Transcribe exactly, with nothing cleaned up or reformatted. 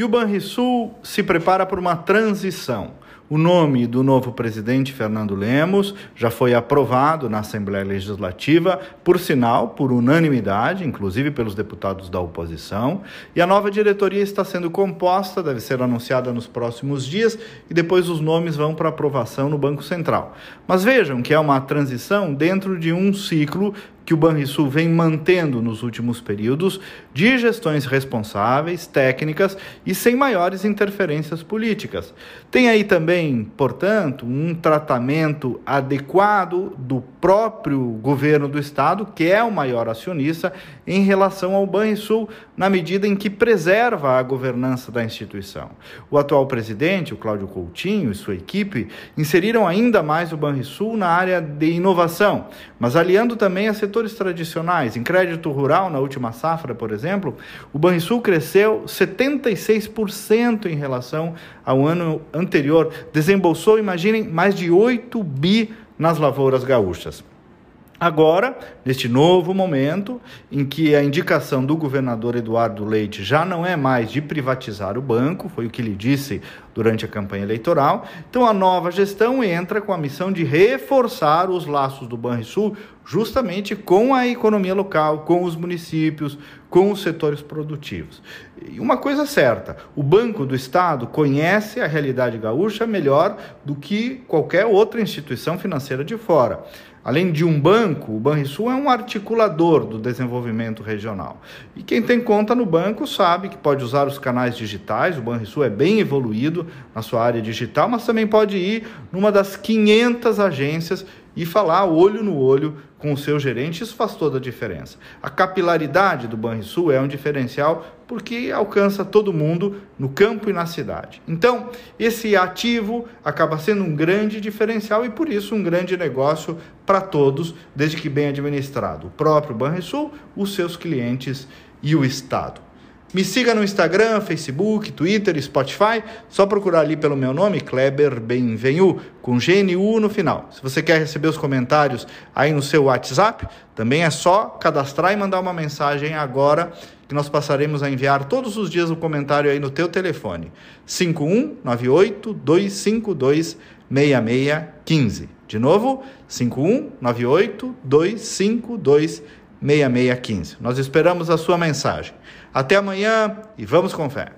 E o Banrisul se prepara para uma transição. O nome do novo presidente, Fernando Lemos, já foi aprovado na Assembleia Legislativa, por sinal, por unanimidade, inclusive pelos deputados da oposição. E a nova diretoria está sendo composta, deve ser anunciada nos próximos dias, e depois os nomes vão para aprovação no Banco Central. Mas vejam que é uma transição dentro de um ciclo que o Banrisul vem mantendo nos últimos períodos, de gestões responsáveis, técnicas e sem maiores interferências políticas. Tem aí também, portanto, um tratamento adequado do próprio governo do Estado, que é o maior acionista, em relação ao Banrisul, na medida em que preserva a governança da instituição. O atual presidente, o Cláudio Coutinho, e sua equipe inseriram ainda mais o Banrisul na área de inovação, mas aliando também a setores tradicionais. Em crédito rural, na última safra, por exemplo, o Banrisul cresceu setenta e seis por cento em relação ao ano anterior. Desembolsou, imaginem, mais de oito bi nas lavouras gaúchas. Agora, neste novo momento, em que a indicação do governador Eduardo Leite já não é mais de privatizar o banco, foi o que ele disse durante a campanha eleitoral, então a nova gestão entra com a missão de reforçar os laços do Banrisul justamente com a economia local, com os municípios, com os setores produtivos. E uma coisa certa, o Banco do Estado conhece a realidade gaúcha melhor do que qualquer outra instituição financeira de fora. Além de um banco, o Banrisul é um articulador do desenvolvimento regional. E quem tem conta no banco sabe que pode usar os canais digitais. O Banrisul é bem evoluído na sua área digital, mas também pode ir numa das quinhentas agências e falar olho no olho com o seu gerente. Isso faz toda a diferença. A capilaridade do Banrisul é um diferencial porque alcança todo mundo no campo e na cidade. Então, esse ativo acaba sendo um grande diferencial e, por isso, um grande negócio para todos, desde que bem administrado. O próprio Banrisul, os seus clientes e o Estado. Me siga no Instagram, Facebook, Twitter, Spotify, só procurar ali pelo meu nome, Kleber Benvenu, com G N U no final. Se você quer receber os comentários aí no seu WhatsApp, também é só cadastrar e mandar uma mensagem agora, que nós passaremos a enviar todos os dias um comentário aí no teu telefone, cinco um nove oito, dois cinco dois, seis seis um cinco. De novo, cinco um nove oito, dois cinco dois, seis seis um cinco. Nós esperamos a sua mensagem. Até amanhã e vamos com fé.